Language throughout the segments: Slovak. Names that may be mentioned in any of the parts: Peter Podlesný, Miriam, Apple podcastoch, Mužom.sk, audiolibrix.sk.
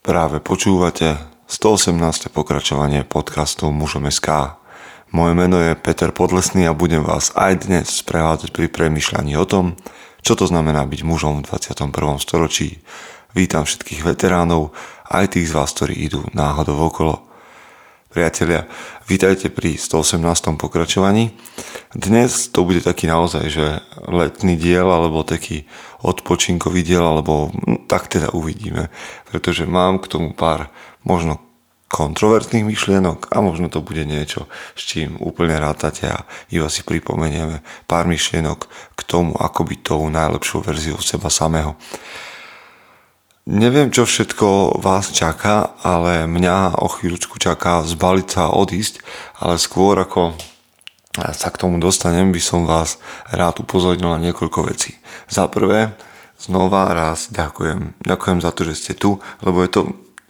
Práve počúvate 118. pokračovanie podcastu Mužom.sk. Moje meno je Peter Podlesný a budem vás aj dnes sprevádzať pri premýšľaní o tom, čo to znamená byť mužom v 21. storočí. Vítam všetkých veteránov, aj tých z vás, ktorí idú náhodou okolo. Priatelia, vítajte pri 118. pokračovaní. Dnes to bude taký naozaj, že letný diel, alebo taký odpočinkový diel, alebo tak teda uvidíme, pretože mám k tomu pár možno kontroverzných myšlienok a možno to bude niečo, s čím úplne rátate a iba si pripomenieme pár myšlienok k tomu, ako byť tou najlepšou verziou seba samého. Neviem, čo všetko vás čaká, ale mňa o chvíľučku čaká zbaliť sa a odísť, ale skôr ako sa k tomu dostanem, by som vás rád upozornil na niekoľko vecí. Za prvé, znova raz ďakujem. Ďakujem za to, že ste tu, lebo je to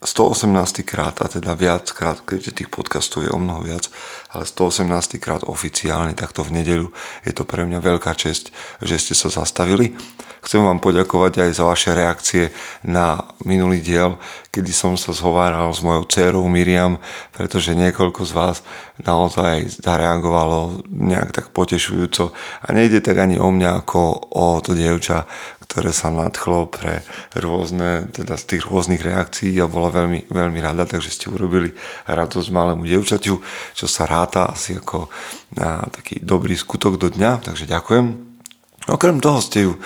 118. krát, a teda viac krát, keďže tých podcastov je o mnoho viac, ale 118. krát oficiálne takto v nedeľu. Je to pre mňa veľká česť, že ste sa zastavili. Chcem vám poďakovať aj za vaše reakcie na minulý diel, kedy som sa zhováral s mojou dcérou Miriam, pretože niekoľko z vás naozaj zareagovalo nejak tak potešujúco a nejde tak ani o mňa ako o to dievča, ktoré sa nadchlo pre rôzne, teda z tých rôznych reakcií a bola veľmi, veľmi rada, takže ste urobili radosť malému dievčaťu, čo sa ráta asi ako na taký dobrý skutok do dňa, takže ďakujem. Okrem toho ste ju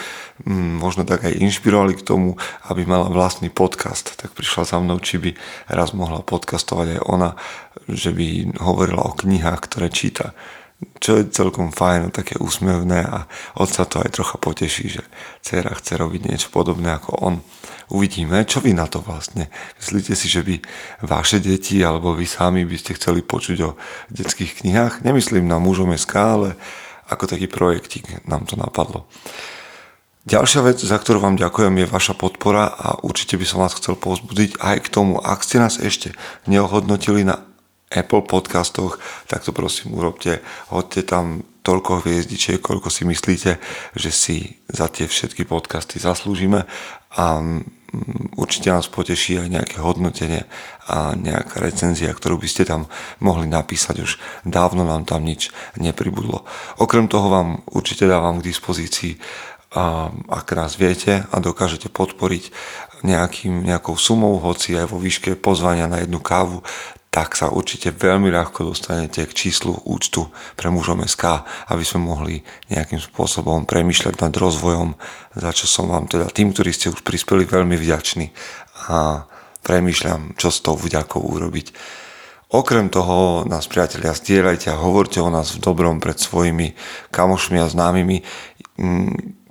možno tak aj inšpirovali k tomu, aby mala vlastný podcast, tak prišla za mnou, či by raz mohla podcastovať aj ona, že by hovorila o knihách, ktoré číta. Čo je celkom fajn, také úsmevné a otca to aj trocha poteší, že dcera chce robiť niečo podobné ako on. Uvidíme, čo vy na to vlastne. Myslíte si, že by vaše deti alebo vy sami by ste chceli počuť o detských knihách? Nemyslím na Mužom.sk, ale ako taký projektík nám to napadlo. Ďalšia vec, za ktorú vám ďakujem, je vaša podpora a určite by som vás chcel povzbudiť aj k tomu, ak ste nás ešte neohodnotili na Apple podcastoch, tak to prosím urobte, hoďte tam toľko hviezdičiek, koľko si myslíte, že si za tie všetky podcasty zaslúžime a určite nás poteší aj nejaké hodnotenie a nejaká recenzia, ktorú by ste tam mohli napísať, už dávno nám tam nič nepribudlo. Okrem toho vám určite dávam k dispozícii, ak nás viete a dokážete podporiť nejakou sumou, hoci aj vo výške pozvania na jednu kávu, tak sa určite veľmi ľahko dostanete k číslu účtu pre Mužom.sk, aby sme mohli nejakým spôsobom premýšľať nad rozvojom, za čo som vám teda tým, ktorí ste už prispeli, veľmi vďačný a premýšľam, čo s tou vďakou urobiť. Okrem toho nás, priatelia, zdieľajte a hovorte o nás v dobrom pred svojimi kamošmi a známymi.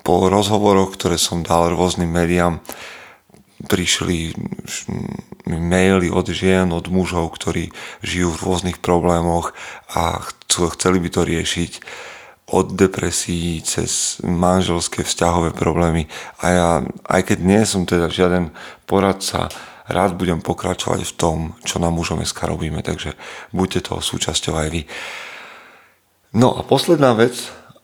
Po rozhovoroch, ktoré som dal rôznym médiám, prišli maily od žien, od mužov, ktorí žijú v rôznych problémoch a chceli by to riešiť, od depresií cez manželské vzťahové problémy. A ja, aj keď nie som teda žiaden poradca, rád budem pokračovať v tom, čo na Mužom.sk robíme, takže buďte toho súčasťou aj vy. No a posledná vec.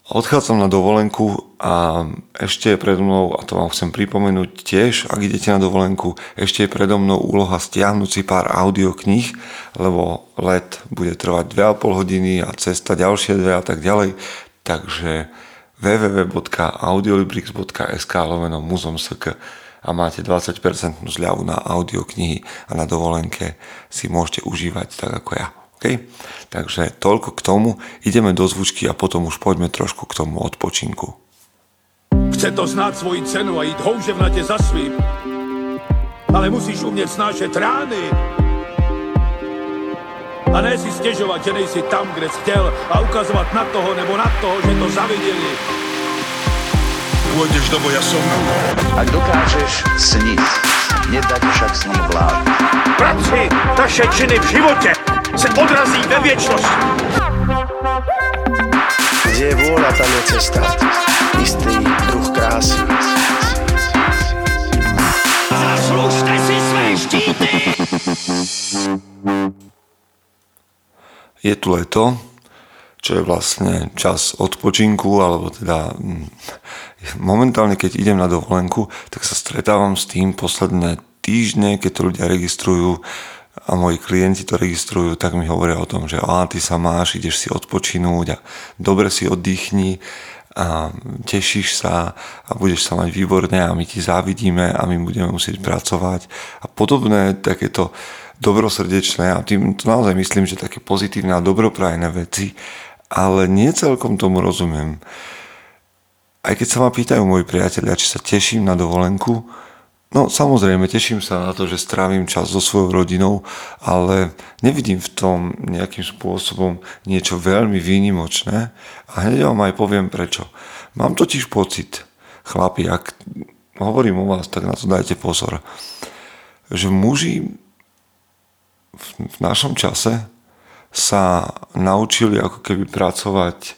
Odchádzam na dovolenku a ešte je predo mnou, a to vám chcem pripomenúť tiež, ak idete na dovolenku, ešte je predo mnou úloha stiahnuť si pár audiokníh, lebo let bude trvať 2,5 hodiny a cesta ďalšie 2 a tak ďalej. Takže www.audiolibrix.sk/muzom.sk a máte 20% zľavu na audioknihy a na dovolenke si môžete užívať tak ako ja. Okay? Takže toľko k tomu, ideme do zvučky a potom už poďme trošku k tomu odpočinku. Chce to znáť svoji cenu a íť houževnate za svým, ale musíš umieť snášať rány a ne si stežovať, že nejsi tam, kde si chtěl a ukazovať na toho nebo na toho, že to zavideli. Pôjdeš do boja som. Ak dokážeš sniť, nedať však sním vlád. Práci taše činy v živote se odrazí ve viečnosť. Kde je vôľa, tam je cesta. Istý druh krásy. Zaslužte si své štíty! Je tu leto, čo je vlastne čas odpočinku, alebo teda momentálne, keď idem na dovolenku, tak sa stretávam s tým posledné týždne, keď to ľudia registrujú a moji klienti to registrujú, tak mi hovoria o tom, že ty sa máš, ideš si odpočinúť a dobre si oddychni a tešíš sa a budeš sa mať výborne a my ti závidíme a my budeme musieť pracovať a podobné takéto dobrosrdečné a tým to naozaj myslím, že také pozitívne a dobroprajné veci, ale nie celkom tomu rozumiem. Aj keď sa ma pýtajú moji priatelia, či sa teším na dovolenku, no samozrejme, teším sa na to, že strávim čas so svojou rodinou, ale nevidím v tom nejakým spôsobom niečo veľmi výnimočné a hneď vám aj poviem prečo. Mám totiž pocit, chlapi, ak hovorím o vás, tak na to dajte pozor, že muži v našom čase sa naučili ako keby pracovať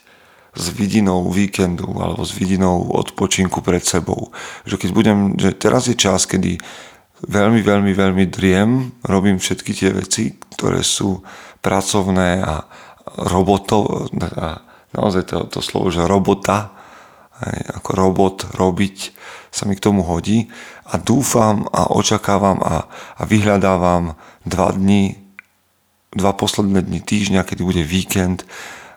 s vidinou víkendu alebo s vidinou odpočinku pred sebou. Že keď budem, že teraz je čas, kedy veľmi driem, robím všetky tie veci, ktoré sú pracovné a roboto, a naozaj to slovo, že robota, ako robot, robiť, sa mi k tomu hodí a dúfam a očakávam a vyhľadávam dva posledné dni týždňa, kedy bude víkend,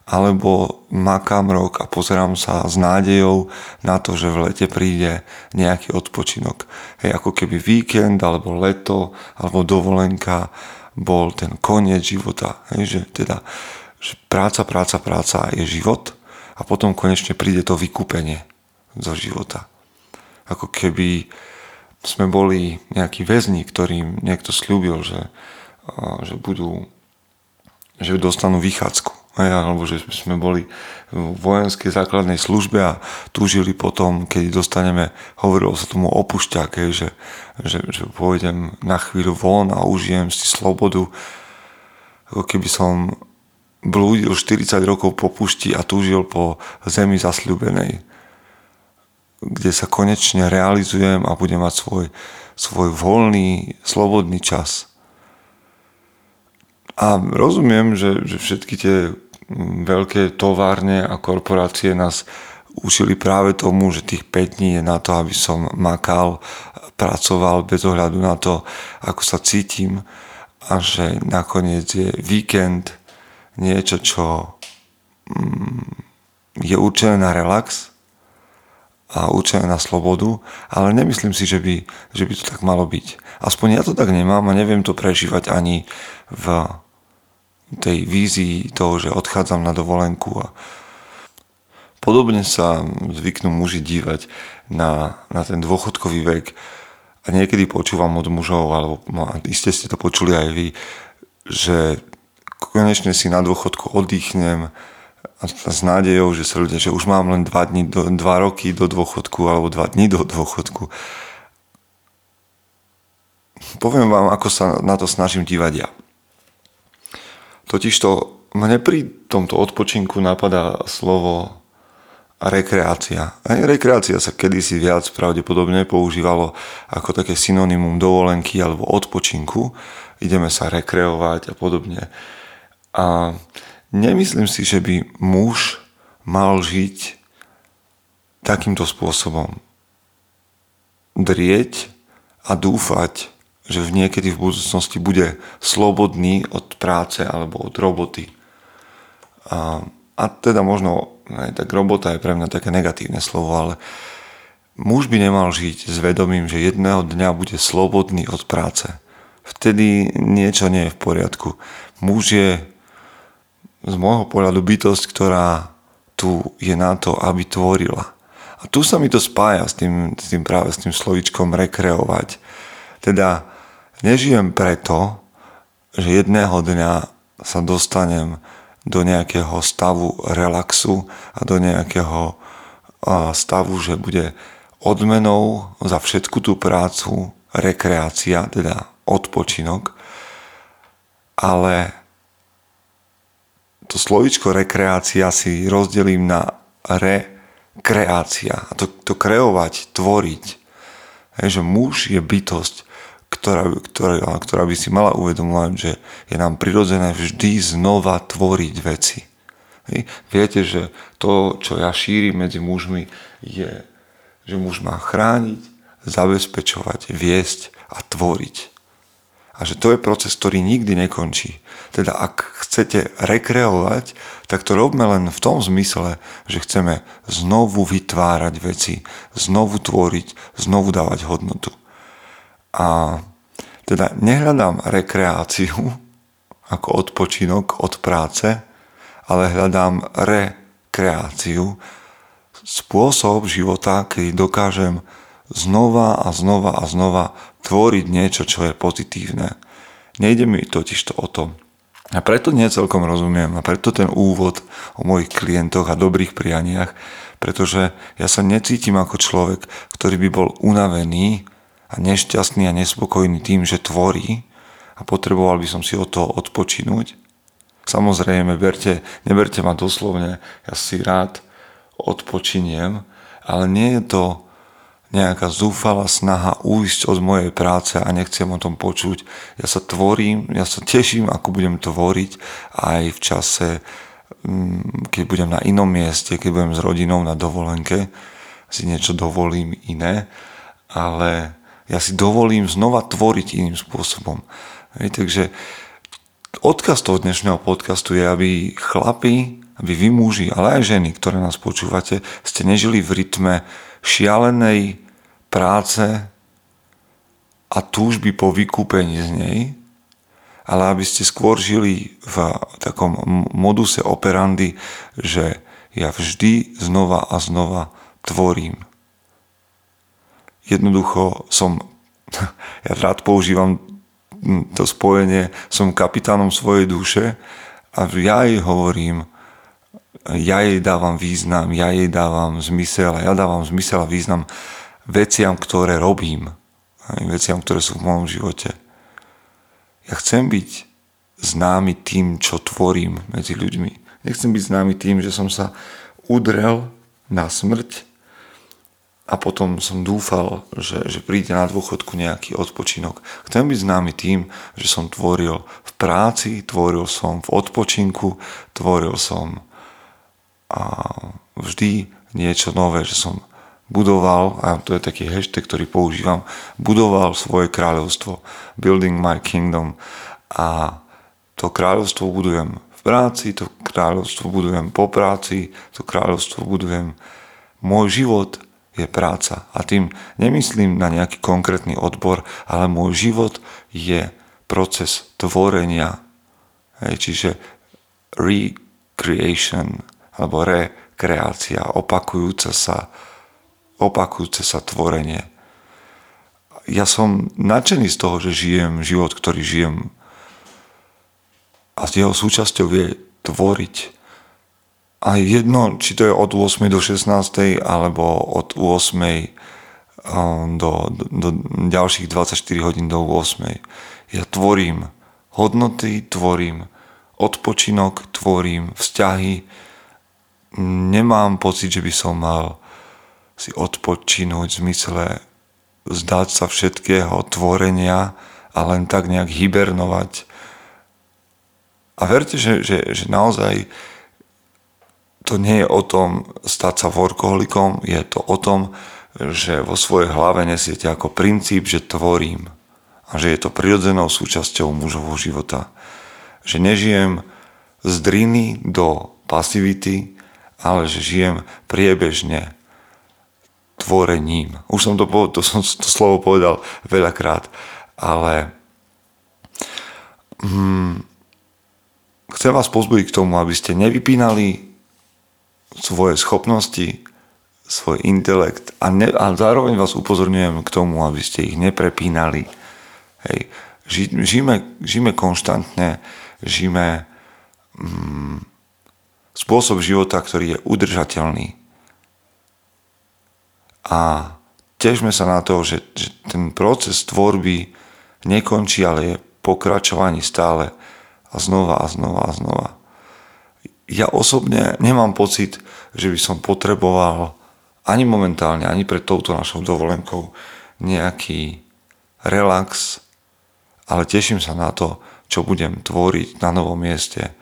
alebo makám rok a pozerám sa s nádejou na to, že v lete príde nejaký odpočinok. Hej, ako keby víkend, alebo leto, alebo dovolenka bol ten koniec života. Hej, že teda že práca je život a potom konečne príde to vykúpenie zo života. Ako keby sme boli nejakí väzni, ktorým niekto sľúbil, že dostanú vychádzku. Alebo že sme boli v vojenskej základnej službe a túžili potom, keď dostaneme, hovorilo sa tomu opušťak, že pôjdem na chvíľu von a užijem si slobodu, ako keby som blúdil 40 rokov po pušti a túžil po zemi zasľúbenej, kde sa konečne realizujem a budem mať svoj voľný, slobodný čas. A rozumiem, že všetky tie veľké továrne a korporácie nás učili práve tomu, že tých 5 dní je na to, aby som makal, pracoval bez ohľadu na to, ako sa cítim a že nakoniec je víkend niečo, čo je určené na relax a určené na slobodu, ale nemyslím si, že by to tak malo byť. Aspoň ja to tak nemám a neviem to prežívať ani v tej vízii toho, že odchádzam na dovolenku. A podobne sa zvyknú muži dívať na ten dôchodkový vek a niekedy počúvam od mužov, alebo iste ste to počuli aj vy, že konečne si na dôchodku oddychnem a s nádejou, že sa ľudia, že už mám len 2 roky do dôchodku alebo 2 dní do dôchodku. Poviem vám, ako sa na to snažím dívať ja. Totižto mne pri tomto odpočinku napadá slovo rekreácia. Aj rekreácia sa kedysi viac pravdepodobne používalo ako také synonymum dovolenky alebo odpočinku. Ideme sa rekreovať a podobne. A nemyslím si, že by muž mal žiť takýmto spôsobom. Drieť a dúfať, že niekedy v budúcnosti bude slobodný od práce alebo od roboty. A teda možno, tak robota je pre mňa také negatívne slovo, ale muž by nemal žiť s vedomím, že jedného dňa bude slobodný od práce. Vtedy niečo nie je v poriadku. Muž je z môjho pohľadu bytosť, ktorá tu je na to, aby tvorila. A tu sa mi to spája s tým práve s tým slovíčkom rekreovať. Teda nežijem preto, že jedného dňa sa dostanem do nejakého stavu relaxu a do nejakého stavu, že bude odmenou za všetku tú prácu rekreácia, teda odpočinok, ale to slovíčko rekreácia si rozdelím na rekreácia. A to kreovať, tvoriť. Hej, že muž je bytosť, ktorá by si mala uvedomovať, že je nám prirodzené vždy znova tvoriť veci. Hej. Viete, že to, čo ja šírim medzi mužmi, je, že muž má chrániť, zabezpečovať, viesť a tvoriť. A že to je proces, ktorý nikdy nekončí. Teda ak chcete rekreovať, tak to robme len v tom zmysle, že chceme znovu vytvárať veci, znovu tvoriť, znovu dávať hodnotu. A teda nehľadám rekreáciu ako odpočinok od práce, ale hľadám rekreáciu, spôsob života, kedy dokážem znova a znova tvoriť niečo, čo je pozitívne. Nejde mi totižto o to. A preto nie celkom rozumiem. A preto ten úvod o mojich klientoch a dobrých prianiach, pretože ja sa necítim ako človek, ktorý by bol unavený a nešťastný a nespokojný tým, že tvorí, a potreboval by som si od toho odpočinúť. Samozrejme, neberte ma doslovne, ja si rád odpočiniem, ale nie je to nejaká zúfala snaha újsť od mojej práce a nechcem o tom počuť. Ja sa tvorím, ja sa teším, ako budem tvoriť aj v čase, keď budem na inom mieste, keď budem s rodinou na dovolenke, si niečo dovolím iné, ale ja si dovolím znova tvoriť iným spôsobom. Takže odkaz toho dnešného podcastu je, aby chlapi, aby vy muži, ale aj ženy, ktoré nás počúvate, ste nežili v rytme šialenej práce a túžby po vykúpení z nej, ale aby ste skôr žili v takom moduse operandi, že ja vždy znova a znova tvorím. Jednoducho ja rád používam to spojenie, som kapitánom svojej duše a ja jej hovorím, ja jej dávam význam, ja jej dávam zmysel a ja dávam zmysel a význam veciam, ktoré robím, veciam, ktoré sú v mojom živote. Ja chcem byť známy tým, čo tvorím medzi ľuďmi. Nechcem byť známy tým, že som sa udrel na smrť a potom som dúfal, že príde na dôchodku nejaký odpočinok. Chcem byť známy tým, že som tvoril v práci, tvoril som v odpočinku, tvoril som a vždy niečo nové, že som budoval, a to je taký hashtag, ktorý používam, budoval svoje kráľovstvo, building my kingdom, a to kráľovstvo budujem v práci, to kráľovstvo budujem po práci, to kráľovstvo budujem, môj život je práca a tým nemyslím na nejaký konkrétny odbor, ale môj život je proces tvorenia, čiže recreation alebo rekreácia, opakujúce sa tvorenie. Ja som nadšený z toho, že žijem život, ktorý žijem, a s jeho súčasťou je tvoriť. A jedno, či to je od 8. do 16. alebo od 8. do ďalších 24 hodín do 8. Ja tvorím hodnoty, tvorím odpočinok, tvorím vzťahy. Nemám pocit, že by som mal si odpočinúť v zmysle zdať sa všetkého tvorenia a len tak nejak hibernovať. A verte, že naozaj to nie je o tom stať sa workoholikom, je to o tom, že vo svojej hlave nesiete ako princíp, že tvorím a že je to prirodzenou súčasťou mužovho života. Že nežijem z driny do pasivity, ale že žijem priebežne tvorením. Už som to slovo povedal veľakrát, ale chcem vás pozbudiť k tomu, aby ste nevypínali svoje schopnosti, svoj intelekt a zároveň vás upozorňujem k tomu, aby ste ich neprepínali. Hej. Žijeme konštantne, žijeme spôsob života, ktorý je udržateľný. A tešme sa na to, že ten proces tvorby nekončí, ale je pokračovaný stále a znova. Ja osobne nemám pocit, že by som potreboval ani momentálne, ani pred touto našou dovolenkou nejaký relax, ale teším sa na to, čo budem tvoriť na novom mieste.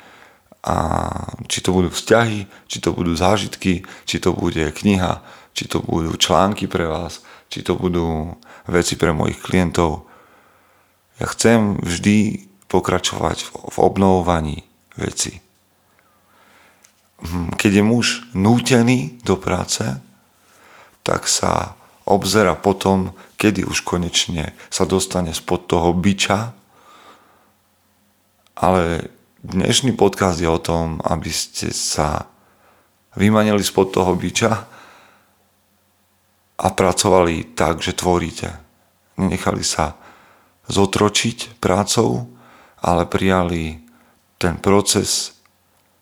A či to budú vzťahy, či to budú zážitky, či to bude kniha, či to budú články pre vás, či to budú veci pre mojich klientov. Ja chcem vždy pokračovať v obnovovaní veci. Keď je muž nútený do práce, tak sa obzera potom, kedy už konečne sa dostane spod toho biča. Ale dnešný podcast je o tom, aby ste sa vymanili spod toho biča a pracovali tak, že tvoríte. Nenechali sa zotročiť prácou, ale prijali ten proces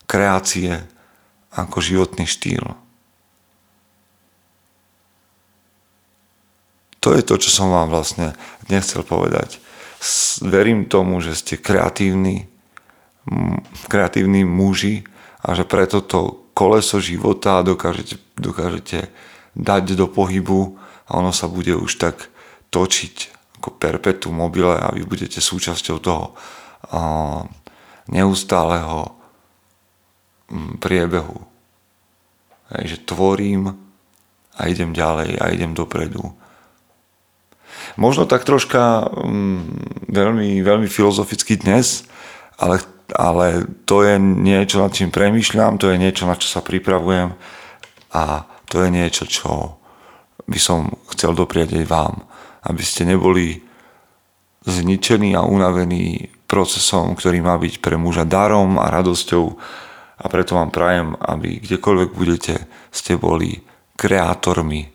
kreácie ako životný štýl. To je to, čo som vám vlastne nechcel povedať. Verím tomu, že ste kreatívni muži a že preto to koleso života dokážete dať do pohybu a ono sa bude už tak točiť ako perpetuum mobile a vy budete súčasťou toho neustáleho priebehu. Takže tvorím a idem ďalej a idem dopredu. Možno tak troška veľmi, veľmi filozoficky dnes, ale to je niečo, nad čím premýšľam, to je niečo, na čo sa pripravujem a to je niečo, čo by som chcel dopriať aj vám, aby ste neboli zničení a unavení procesom, ktorý má byť pre muža darom a radosťou, a preto vám prajem, aby kdekoľvek budete, ste boli kreátormi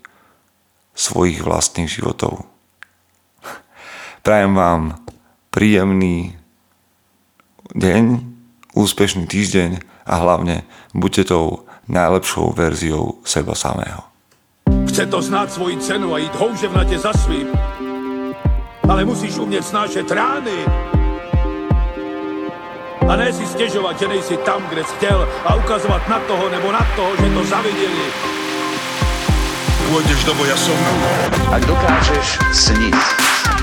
svojich vlastných životov. Prajem vám príjemný deň, úspešný týždeň a hlavne buďte tou najlepšou verziou seba samého. Chce to znáť svoji cenu a ísť houževnate za svým, ale musíš umieť snášať rány a ne si stěžovat, že nejsi tam, kde jsi chtěl a ukazovat na toho nebo na toho, že to zaviděli. Pôjdeš do boja som. Ak dokážeš sniť,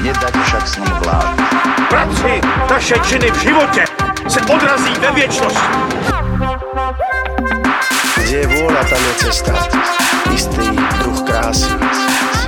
nedať však snom vládu. Práci taše činy v živote se odrazí ve viečnosť. Kde je vôľa, tam je cesta. Istý druh krásy.